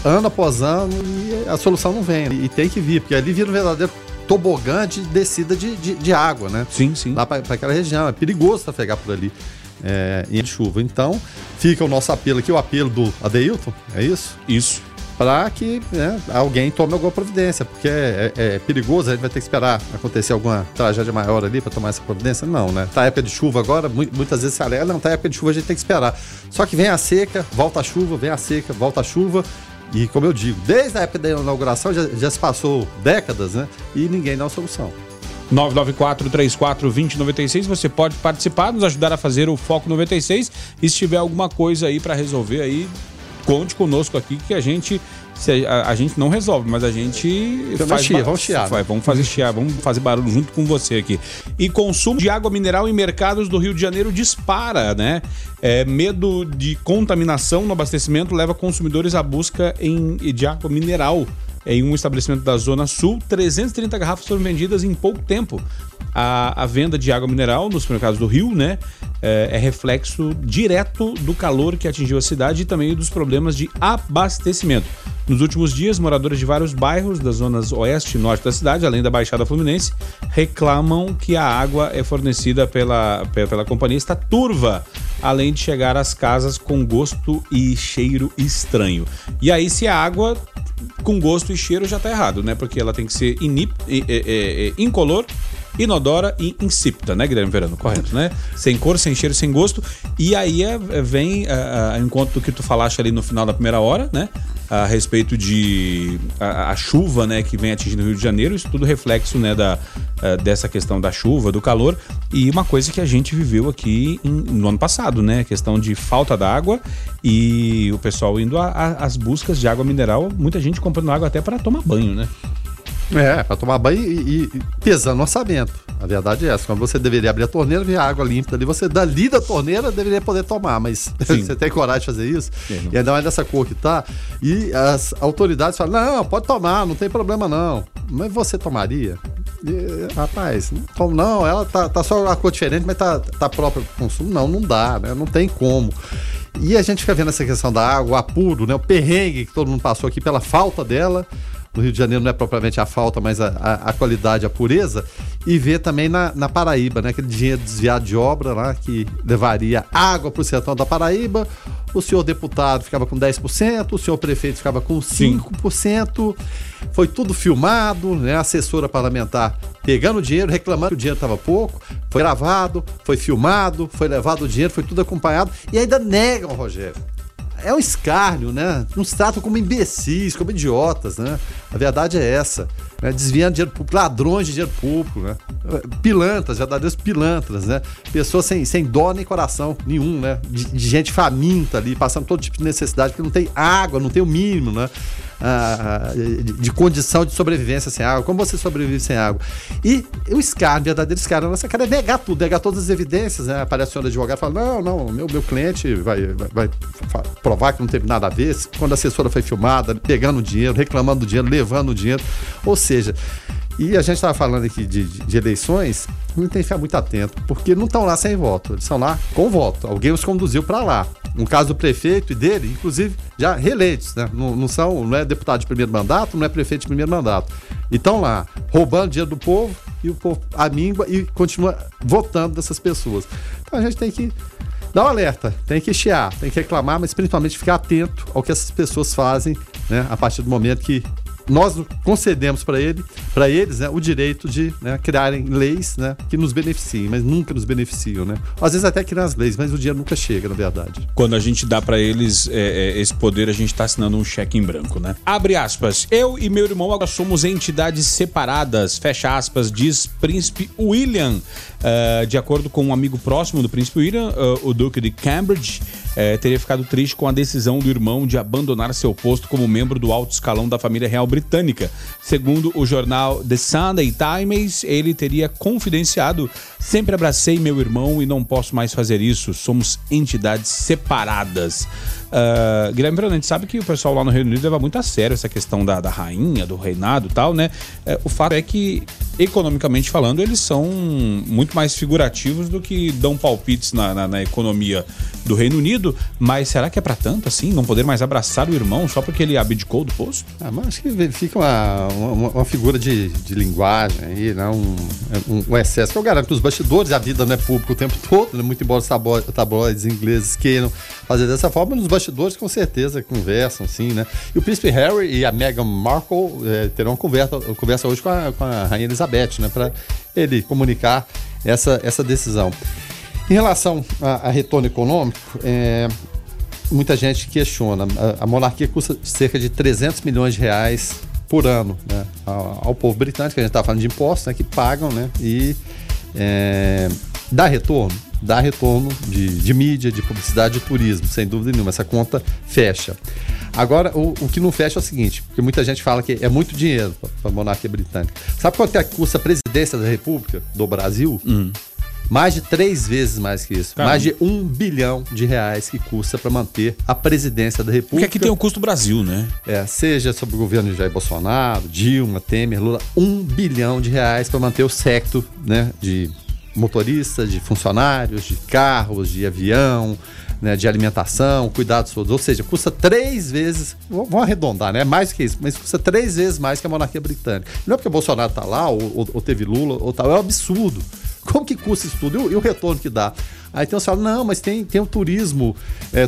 Ano após ano e a solução não vem, e tem que vir, porque ali vira um verdadeiro tobogã de descida de água, né? Sim. Lá para aquela região, é perigoso trafegar por ali. Em chuva. Então, fica o nosso apelo aqui, o apelo do Adeilton, é isso? Isso. Para que alguém tome alguma providência, porque é perigoso, a gente vai ter que esperar acontecer alguma tragédia maior ali para tomar essa providência? Não, né? Tá época de chuva agora, muitas vezes se alega, não, tá época de chuva, a gente tem que esperar. Só que vem a seca, volta a chuva, e como eu digo, desde a época da inauguração já se passou décadas, né? E ninguém dá uma solução. 994-34-2096. Você pode participar, nos ajudar a fazer o Foco 96. E se tiver alguma coisa aí para resolver aí, conte conosco aqui que a gente não resolve, mas a gente vamos fazer chiar, vamos fazer barulho junto com você aqui. E consumo de água mineral em mercados do Rio de Janeiro dispara, né? Medo de contaminação no abastecimento leva consumidores à busca de água mineral em um estabelecimento da Zona Sul. 330 garrafas foram vendidas em pouco tempo. A venda de água mineral nos supermercados do Rio, né, é reflexo direto do calor que atingiu a cidade e também dos problemas de abastecimento. Nos últimos dias, moradores de vários bairros das zonas oeste e norte da cidade, além da Baixada Fluminense, reclamam que a água é fornecida pela companhia está turva, além de chegar às casas com gosto e cheiro estranho. E aí, se a água com gosto e cheiro já está errado, né? Porque ela tem que ser incolor, inodora e insípida, né, Guilherme Verano? Correto, né? Sem cor, sem cheiro, sem gosto. E aí vem ao encontro do que tu falaste ali no final da primeira hora, né? A respeito de a chuva, né, que vem atingindo o Rio de Janeiro. Isso tudo reflexo, né, dessa questão da chuva, do calor. E uma coisa que a gente viveu aqui no ano passado, né? A questão de falta d'água e o pessoal indo às buscas de água mineral. Muita gente comprando água até para tomar banho, né? Para tomar banho e pesando o orçamento. A verdade é essa. Quando você deveria abrir a torneira, ver a água limpa ali, você dali da torneira deveria poder tomar, mas sim, você tem coragem de fazer isso? Sim. E ainda mais dessa cor que tá. E as autoridades falam, não, pode tomar, não tem problema não. Mas você tomaria? E, rapaz, não, ela tá só a cor diferente, mas tá própria para o consumo. Não dá, né? Não tem como. E a gente fica vendo essa questão da água, o apuro, né? O perrengue que todo mundo passou aqui pela falta dela. No Rio de Janeiro não é propriamente a falta, mas a qualidade, a pureza. E ver também na Paraíba, né? Aquele dinheiro desviado de obra lá, que levaria água para o sertão da Paraíba. O senhor deputado ficava com 10%, o senhor prefeito ficava com 5%. Sim. Foi tudo filmado, né? A assessora parlamentar pegando o dinheiro, reclamando que o dinheiro estava pouco. Foi gravado, foi filmado, foi levado o dinheiro, foi tudo acompanhado. E ainda negam, Rogério. É um escárnio, né? Nos tratam como imbecis, como idiotas, né? A verdade é essa, né? Desviando dinheiro público, ladrões de dinheiro público, né? Pilantras, verdadeiros pilantras, né? Pessoas sem dó nem coração nenhum, né? De gente faminta ali, passando todo tipo de necessidade, porque não tem água, não tem o mínimo, né? De condição de sobrevivência sem água. Como você sobrevive sem água? E o escárnio, verdadeiro escárnio, nossa cara é negar tudo, negar todas as evidências, né? Aparece o senhor advogado e fala, não, meu cliente vai provar que não teve nada a ver. Quando a assessora foi filmada, pegando o dinheiro, reclamando do dinheiro, levando o dinheiro. Ou seja, e a gente estava falando aqui de eleições, não tem que ficar muito atento, porque não estão lá sem voto, eles estão lá com voto. Alguém os conduziu para lá. No caso do prefeito e dele, inclusive, já reeleitos, né? Não é deputado de primeiro mandato, não é prefeito de primeiro mandato. E estão lá, roubando dinheiro do povo, e o povo amíngua e continua votando dessas pessoas. Então a gente tem que dar um alerta, tem que chiar, tem que reclamar, mas principalmente ficar atento ao que essas pessoas fazem, né? A partir do momento que nós concedemos para eles, né, o direito de, né, criarem leis, né, que nos beneficiem, mas nunca nos beneficiam, né? Às vezes até criam as leis, mas o dinheiro nunca chega, na verdade. Quando a gente dá para eles esse poder, a gente está assinando um cheque em branco, né? Abre aspas. Eu e meu irmão agora somos entidades separadas, fecha aspas, diz Príncipe William. De acordo com um amigo próximo do Príncipe William, o Duque de Cambridge, teria ficado triste com a decisão do irmão de abandonar seu posto como membro do alto escalão da família real britânica. Segundo o jornal The Sunday Times, ele teria confidenciado: sempre abracei meu irmão e não posso mais fazer isso, somos entidades separadas. Guilherme Verano, a gente sabe que o pessoal lá no Reino Unido leva muito a sério essa questão da rainha, do reinado e tal, né? O fato é que, economicamente falando, eles são muito mais figurativos do que dão palpites na economia do Reino Unido, mas será que é pra tanto assim? Não poder mais abraçar o irmão só porque ele abdicou do posto? Mas acho que fica uma figura de linguagem aí, né? Um excesso. Eu garanto que os bastidores, a vida não é pública o tempo todo, né? Muito embora os tabloides ingleses queiram fazer dessa forma, nos bastidores com certeza conversam, sim, né? E o Príncipe Harry e a Meghan Markle terão uma conversa hoje com a Rainha Elizabeth, né? Para ele comunicar essa decisão. Em relação a retorno econômico, muita gente questiona. A monarquia custa cerca de 300 milhões de reais por ano, né, ao povo britânico, que a gente está falando de impostos, né, que pagam, né, e dá retorno de mídia, de publicidade, de turismo, sem dúvida nenhuma, essa conta fecha. Agora, o que não fecha é o seguinte, porque muita gente fala que é muito dinheiro para a monarquia britânica. Sabe quanto é que custa a presidência da República do Brasil? Mais de 3 vezes mais que isso. Caramba. Mais de R$1 bilhão que custa para manter a presidência da República. Porque aqui tem o custo do Brasil, né? Seja sob o governo de Jair Bolsonaro, Dilma, Temer, Lula, R$1 bilhão para manter o séquito, né, de motoristas, de funcionários, de carros, de avião, né, de alimentação, cuidados todos. Ou seja, custa 3 vezes, vamos arredondar, né? Mais que isso, mas custa 3 vezes mais que a monarquia britânica. Não é porque o Bolsonaro está lá, ou teve Lula, ou tal, é um absurdo. Como que custa isso tudo? E o retorno que dá? Aí tem o senhor, não, mas tem o turismo,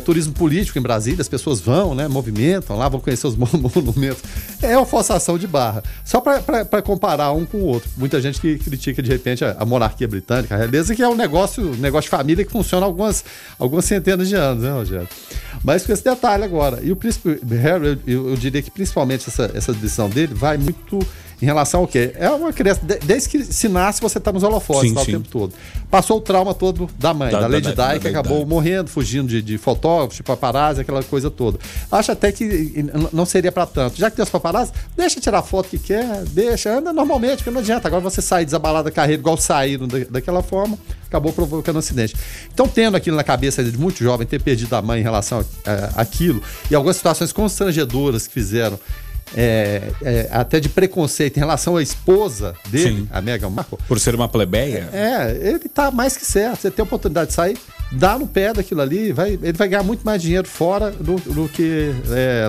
turismo político em Brasília, as pessoas vão, né, movimentam lá, vão conhecer os monumentos. É uma forçação de barra. Só para comparar um com o outro. Muita gente que critica, de repente, a monarquia britânica, a realeza, que é um negócio de família que funciona há algumas centenas de anos, né, Rogério? Mas com esse detalhe agora. E o príncipe Harry, eu diria que principalmente essa decisão dele vai muito em relação ao quê? É uma criança, desde que se nasce, você está nos holofotes o tempo todo. Passou o trauma todo da mãe, da Lady Di, que acabou morrendo, fugindo de fotógrafos, de paparazzi, aquela coisa toda. Acho até que não seria para tanto. Já que tem os paparazzi, deixa tirar a foto que quer, anda normalmente, porque não adianta. Agora você sair desabalado da carreira, igual saíram daquela forma, acabou provocando um acidente. Então, tendo aquilo na cabeça de muito jovem, ter perdido a mãe em relação àquilo, e algumas situações constrangedoras que fizeram, até de preconceito em relação à esposa dele, sim, a Meghan Markle, por ser uma plebeia, ele tá mais que certo. Você tem a oportunidade de sair, dá no pé daquilo ali, ele vai ganhar muito mais dinheiro fora do que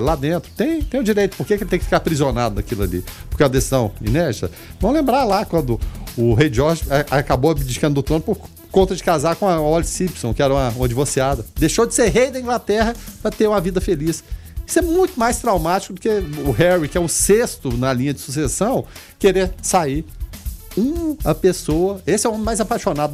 lá dentro. Tem o direito. Por que ele tem que ficar aprisionado daquilo ali? Porque é uma decisão inédita. Vamos lembrar lá quando o rei George acabou abdicando do trono por conta de casar com a Ollie Simpson, que era uma divorciada. Deixou de ser rei da Inglaterra para ter uma vida feliz. Isso é muito mais traumático do que o Harry, que é o 6º na linha de sucessão, querer sair. A pessoa... Esse é o homem mais apaixonado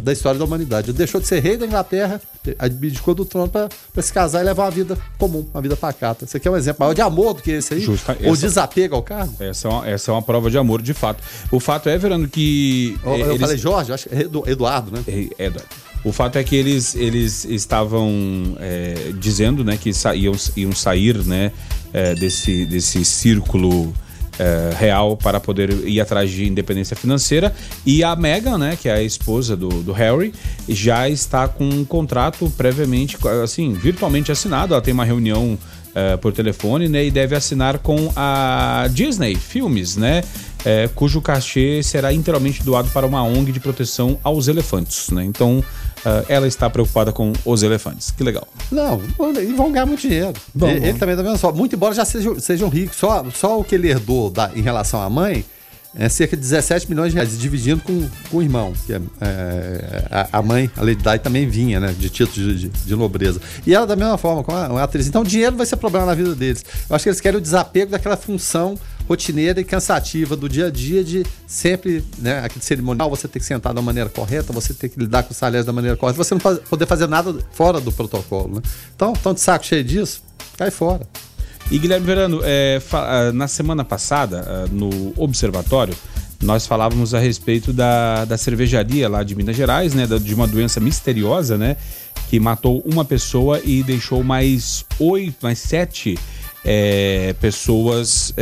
da história da humanidade. Deixou de ser rei da Inglaterra, abdicou do trono para se casar e levar uma vida comum, uma vida pacata. Você quer um exemplo maior de amor do que esse aí? Ou desapego ao cargo? Essa é uma prova de amor, de fato. O fato é, Verano, que... Eu falei Jorge, acho que é Eduardo, né? Eduardo. O fato é que eles estavam dizendo, né, que iam sair, né, desse círculo real para poder ir atrás de independência financeira. E a Meghan, né, que é a esposa do Harry, já está com um contrato previamente, assim, virtualmente assinado. Ela tem uma reunião por telefone, né, e deve assinar com a Disney Filmes, né, cujo cachê será inteiramente doado para uma ONG de proteção aos elefantes, né? Então, ela está preocupada com os elefantes. Que legal. Não, e vão ganhar muito dinheiro. Ele também está vendo só. Muito embora já sejam ricos. Só o que ele herdou em relação à mãe é cerca de R$17 milhões, dividindo com o irmão, que a mãe, a Lady Di, também vinha, né, de título de nobreza. E ela da mesma forma, como uma atriz. Então o dinheiro vai ser problema na vida deles. Eu acho que eles querem o desapego daquela função rotineira e cansativa do dia a dia, de sempre, né, aquele cerimonial, você ter que sentar da maneira correta, você ter que lidar com os salários da maneira correta, você não poder fazer nada fora do protocolo, né? Então, tão de saco cheio disso, cai fora. E Guilherme Verano, na semana passada, no Observatório, nós falávamos a respeito da cervejaria lá de Minas Gerais, né, de uma doença misteriosa, né, que matou uma pessoa e deixou mais 7 pessoas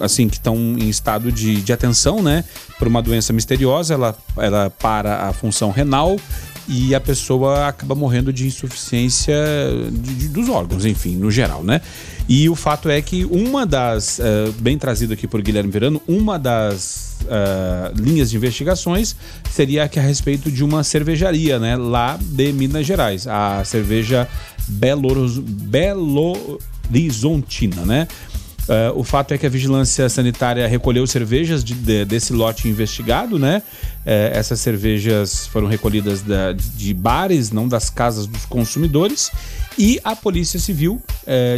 assim, que estão em estado de atenção, né, por uma doença misteriosa. Ela para a função renal e a pessoa acaba morrendo de insuficiência dos órgãos, enfim, no geral, né? E o fato é que uma das, bem trazido aqui por Guilherme Verano, uma das linhas de investigações seria a respeito de uma cervejaria, né, lá de Minas Gerais, a cerveja Belo Horizontina, né? O fato é que a vigilância sanitária recolheu cervejas desse lote investigado, né? Essas cervejas foram recolhidas de bares, não das casas dos consumidores. E a Polícia Civil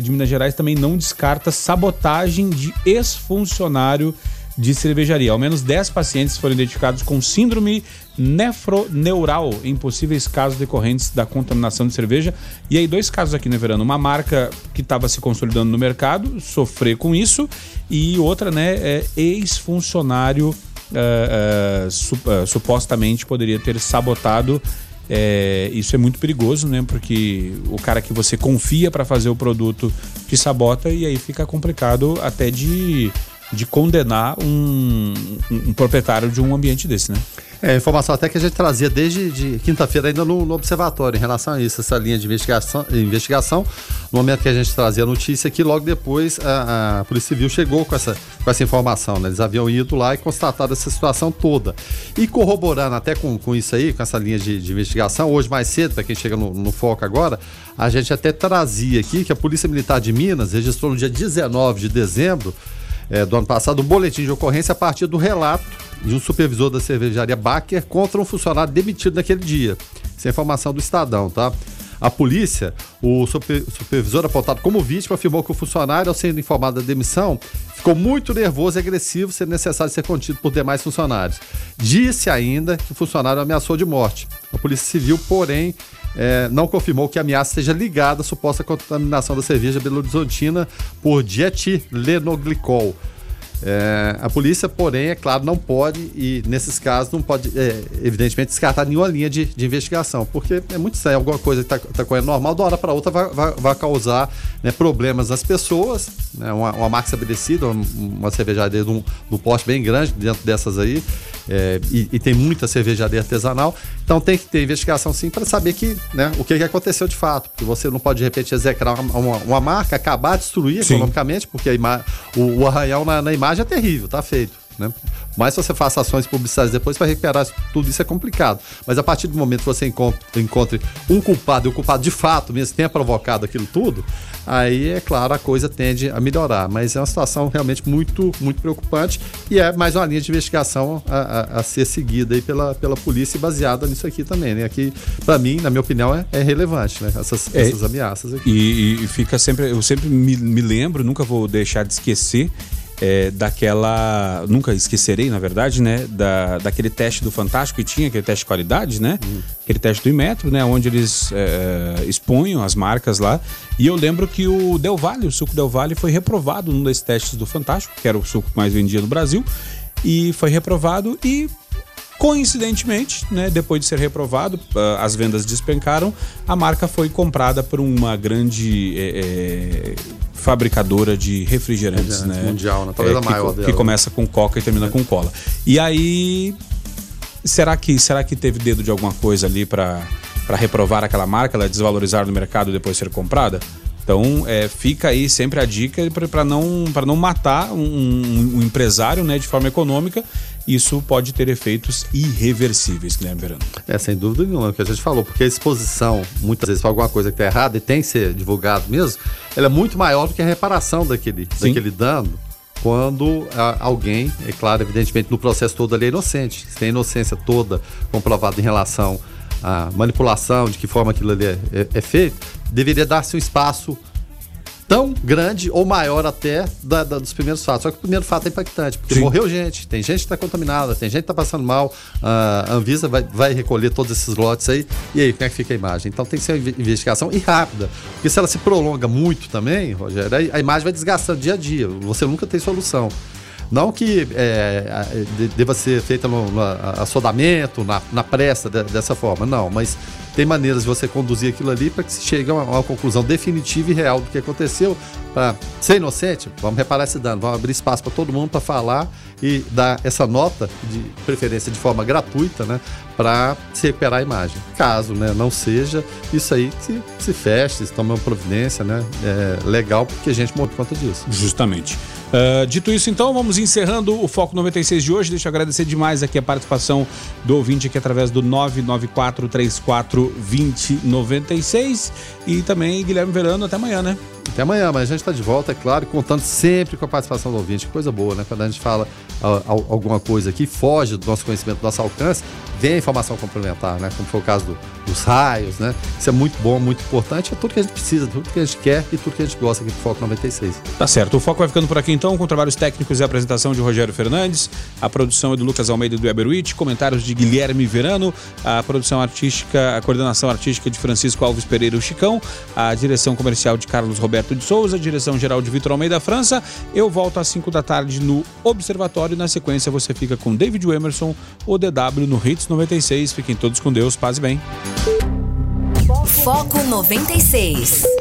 de Minas Gerais também não descarta sabotagem de ex-funcionário de cervejaria. Ao menos 10 pacientes foram identificados com síndrome nefroneural em possíveis casos decorrentes da contaminação de cerveja. E aí, 2 casos aqui, né, Verano? Uma marca que estava se consolidando no mercado sofrer com isso, e outra, né, ex-funcionário supostamente poderia ter sabotado. Isso é muito perigoso, né? Porque o cara que você confia para fazer o produto te sabota, e aí fica complicado até de condenar um proprietário de um ambiente desse, né? Informação até que a gente trazia desde de quinta-feira ainda no Observatório em relação a isso, essa linha de investigação. No momento que a gente trazia a notícia, que logo depois a Polícia Civil chegou com essa informação, né? Eles haviam ido lá e constatado essa situação toda. E corroborando até com isso aí, com essa linha de investigação, hoje mais cedo, para quem chega no foco agora, a gente até trazia aqui que a Polícia Militar de Minas registrou no dia 19 de dezembro do ano passado um boletim de ocorrência a partir do relato de um supervisor da cervejaria Baker contra um funcionário demitido naquele dia. Essa é informação do Estadão, tá? A polícia, o supervisor apontado como vítima, afirmou que o funcionário, ao ser informado da demissão, ficou muito nervoso e agressivo, sendo necessário ser contido por demais funcionários. Disse ainda que o funcionário ameaçou de morte. A Polícia Civil, porém, não confirmou que a ameaça seja ligada à suposta contaminação da cerveja belo-horizontina por dietilenoglicol. A polícia, porém, é claro, não pode, e nesses casos não pode, evidentemente, descartar nenhuma linha de investigação, porque é muito sério, alguma coisa que está correndo normal, de uma hora para outra vai causar, né, problemas nas pessoas, né, uma marca estabelecida, uma cervejaria de um porte bem grande dentro dessas aí, e tem muita cervejaria artesanal, então tem que ter investigação sim para saber que, né, o que aconteceu de fato, porque você não pode de repente execrar uma marca, acabar, destruir sim. Economicamente, porque o arranhão na imagem já é terrível, tá feito, né? Mas se você faz ações publicitárias depois para recuperar tudo isso é complicado, mas a partir do momento que você encontre um culpado, e o culpado de fato mesmo tenha provocado aquilo tudo, aí é claro, a coisa tende a melhorar, mas é uma situação realmente muito, muito preocupante, e é mais uma linha de investigação a ser seguida aí pela polícia, e baseada nisso aqui também, né? Aqui, para mim, na minha opinião, é relevante, né? Essas ameaças aqui. E fica sempre, eu sempre me lembro, nunca vou deixar de esquecer, nunca esquecerei, na verdade, né, daquele teste do Fantástico, que tinha aquele teste de qualidade, né, aquele teste do Imetro, né, onde eles expunham as marcas lá, e eu lembro que o suco Del Valle foi reprovado num desses testes do Fantástico, que era o suco mais vendido no Brasil, e foi reprovado, e coincidentemente, né, depois de ser reprovado, as vendas despencaram, a marca foi comprada por uma grande fabricadora de refrigerantes, né? Mundial, né? Talvez a maior dela. Que começa com Coca e termina com Cola. E aí, será que teve dedo de alguma coisa ali para reprovar aquela marca, ela desvalorizar no mercado e depois ser comprada? Então, fica aí sempre a dica para não matar um empresário, né, de forma econômica. Isso pode ter efeitos irreversíveis, Guilherme Verano. Sem dúvida nenhuma, que a gente falou, porque a exposição, muitas vezes, para alguma coisa que está errada e tem que ser divulgado mesmo, ela é muito maior do que a reparação daquele dano. Quando alguém, é claro, evidentemente, no processo todo ali é inocente. Se tem inocência toda comprovada em relação a manipulação, de que forma aquilo ali é feito, deveria dar-se um espaço tão grande ou maior até dos primeiros fatos. Só que o primeiro fato é impactante, porque sim, morreu gente, tem gente que está contaminada, tem gente que está passando mal, a Anvisa vai recolher todos esses lotes aí, e aí, como é que fica a imagem? Então tem que ser uma investigação e rápida, porque se ela se prolonga muito também, Rogério, a imagem vai desgastando dia a dia, você nunca tem solução. Não que deva ser feita no assodamento, na pressa, dessa forma, não, mas tem maneiras de você conduzir aquilo ali para que se chegue a uma conclusão definitiva e real do que aconteceu, para ser inocente, vamos reparar esse dano, vamos abrir espaço para todo mundo para falar e dar essa nota, de preferência de forma gratuita, né, para se recuperar a imagem. Caso, né, não seja, isso aí se feche, se tome uma providência, né, legal, porque a gente morre por conta disso. Justamente. Dito isso, então, vamos encerrando o Foco 96 de hoje. Deixa eu agradecer demais aqui a participação do ouvinte aqui através do 994342096, e também Guilherme Verano, até amanhã, né? Até amanhã, mas a gente está de volta, é claro, contando sempre com a participação do ouvinte. Coisa boa, né? Quando a gente fala alguma coisa que foge do nosso conhecimento, do nosso alcance, vem a informação complementar, né? Como foi o caso dos raios, né? Isso é muito bom, muito importante. É tudo que a gente precisa, tudo que a gente quer e tudo que a gente gosta aqui do Foco 96. Tá certo. O Foco vai ficando por aqui, então, com trabalhos técnicos e apresentação de Rogério Fernandes, a produção é do Lucas Almeida e do Eberwitch, comentários de Guilherme Verano, a produção artística, a coordenação artística de Francisco Alves Pereira, o Chicão, a direção comercial de Carlos Roberto de Souza, direção-geral de Vitor Almeida França. Eu volto às 5 da tarde no Observatório e na sequência você fica com David Emerson, o DW no Hits 96. Fiquem todos com Deus, paz e bem. Foco 96.